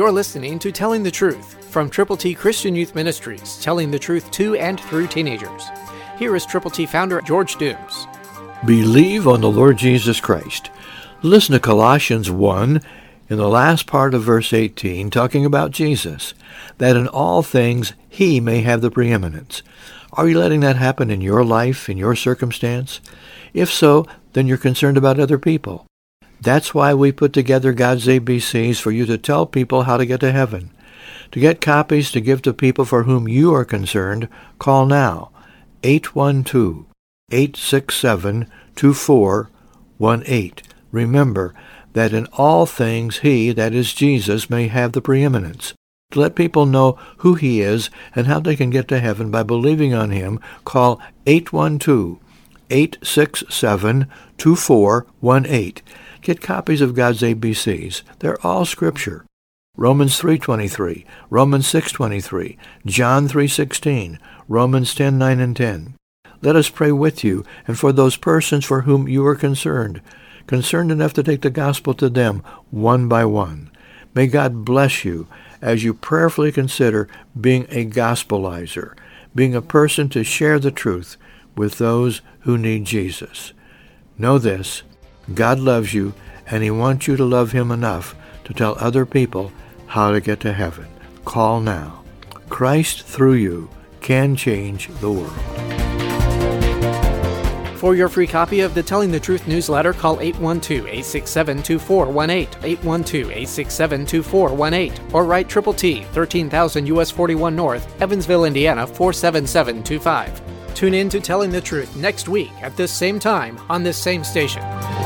You're listening to Telling the Truth from Triple T Christian Youth Ministries, telling the truth to and through teenagers. Here is Triple T founder George Dooms. Believe on the Lord Jesus Christ. Listen to Colossians 1 in the last part of verse 18, talking about Jesus, that in all things he may have the preeminence. Are you letting that happen in your life, in your circumstance? If so, then you're concerned about other people. That's why we put together God's ABCs for you to tell people how to get to heaven. To get copies to give to people for whom you are concerned, call now, 812-867-2418. Remember that in all things he, that is Jesus, may have the preeminence. To let people know who he is and how they can get to heaven by believing on him, call 812-867-2418. Get copies of God's ABCs. They're all Scripture. Romans 3:23, Romans 6:23, John 3:16, Romans 10:9 and 10. Let us pray with you and for those persons for whom you are concerned enough to take the gospel to them one by one. May God bless you as you prayerfully consider being a gospelizer, being a person to share the truth with those who need Jesus. Know this, God loves you, and he wants you to love him enough to tell other people how to get to heaven. Call now. Christ through you can change the world. For your free copy of the Telling the Truth newsletter, call 812-867-2418, 812-867-2418, or write Triple T, 13,000 U.S. 41 North, Evansville, Indiana, 47725. Tune in to Telling the Truth next week at this same time on this same station.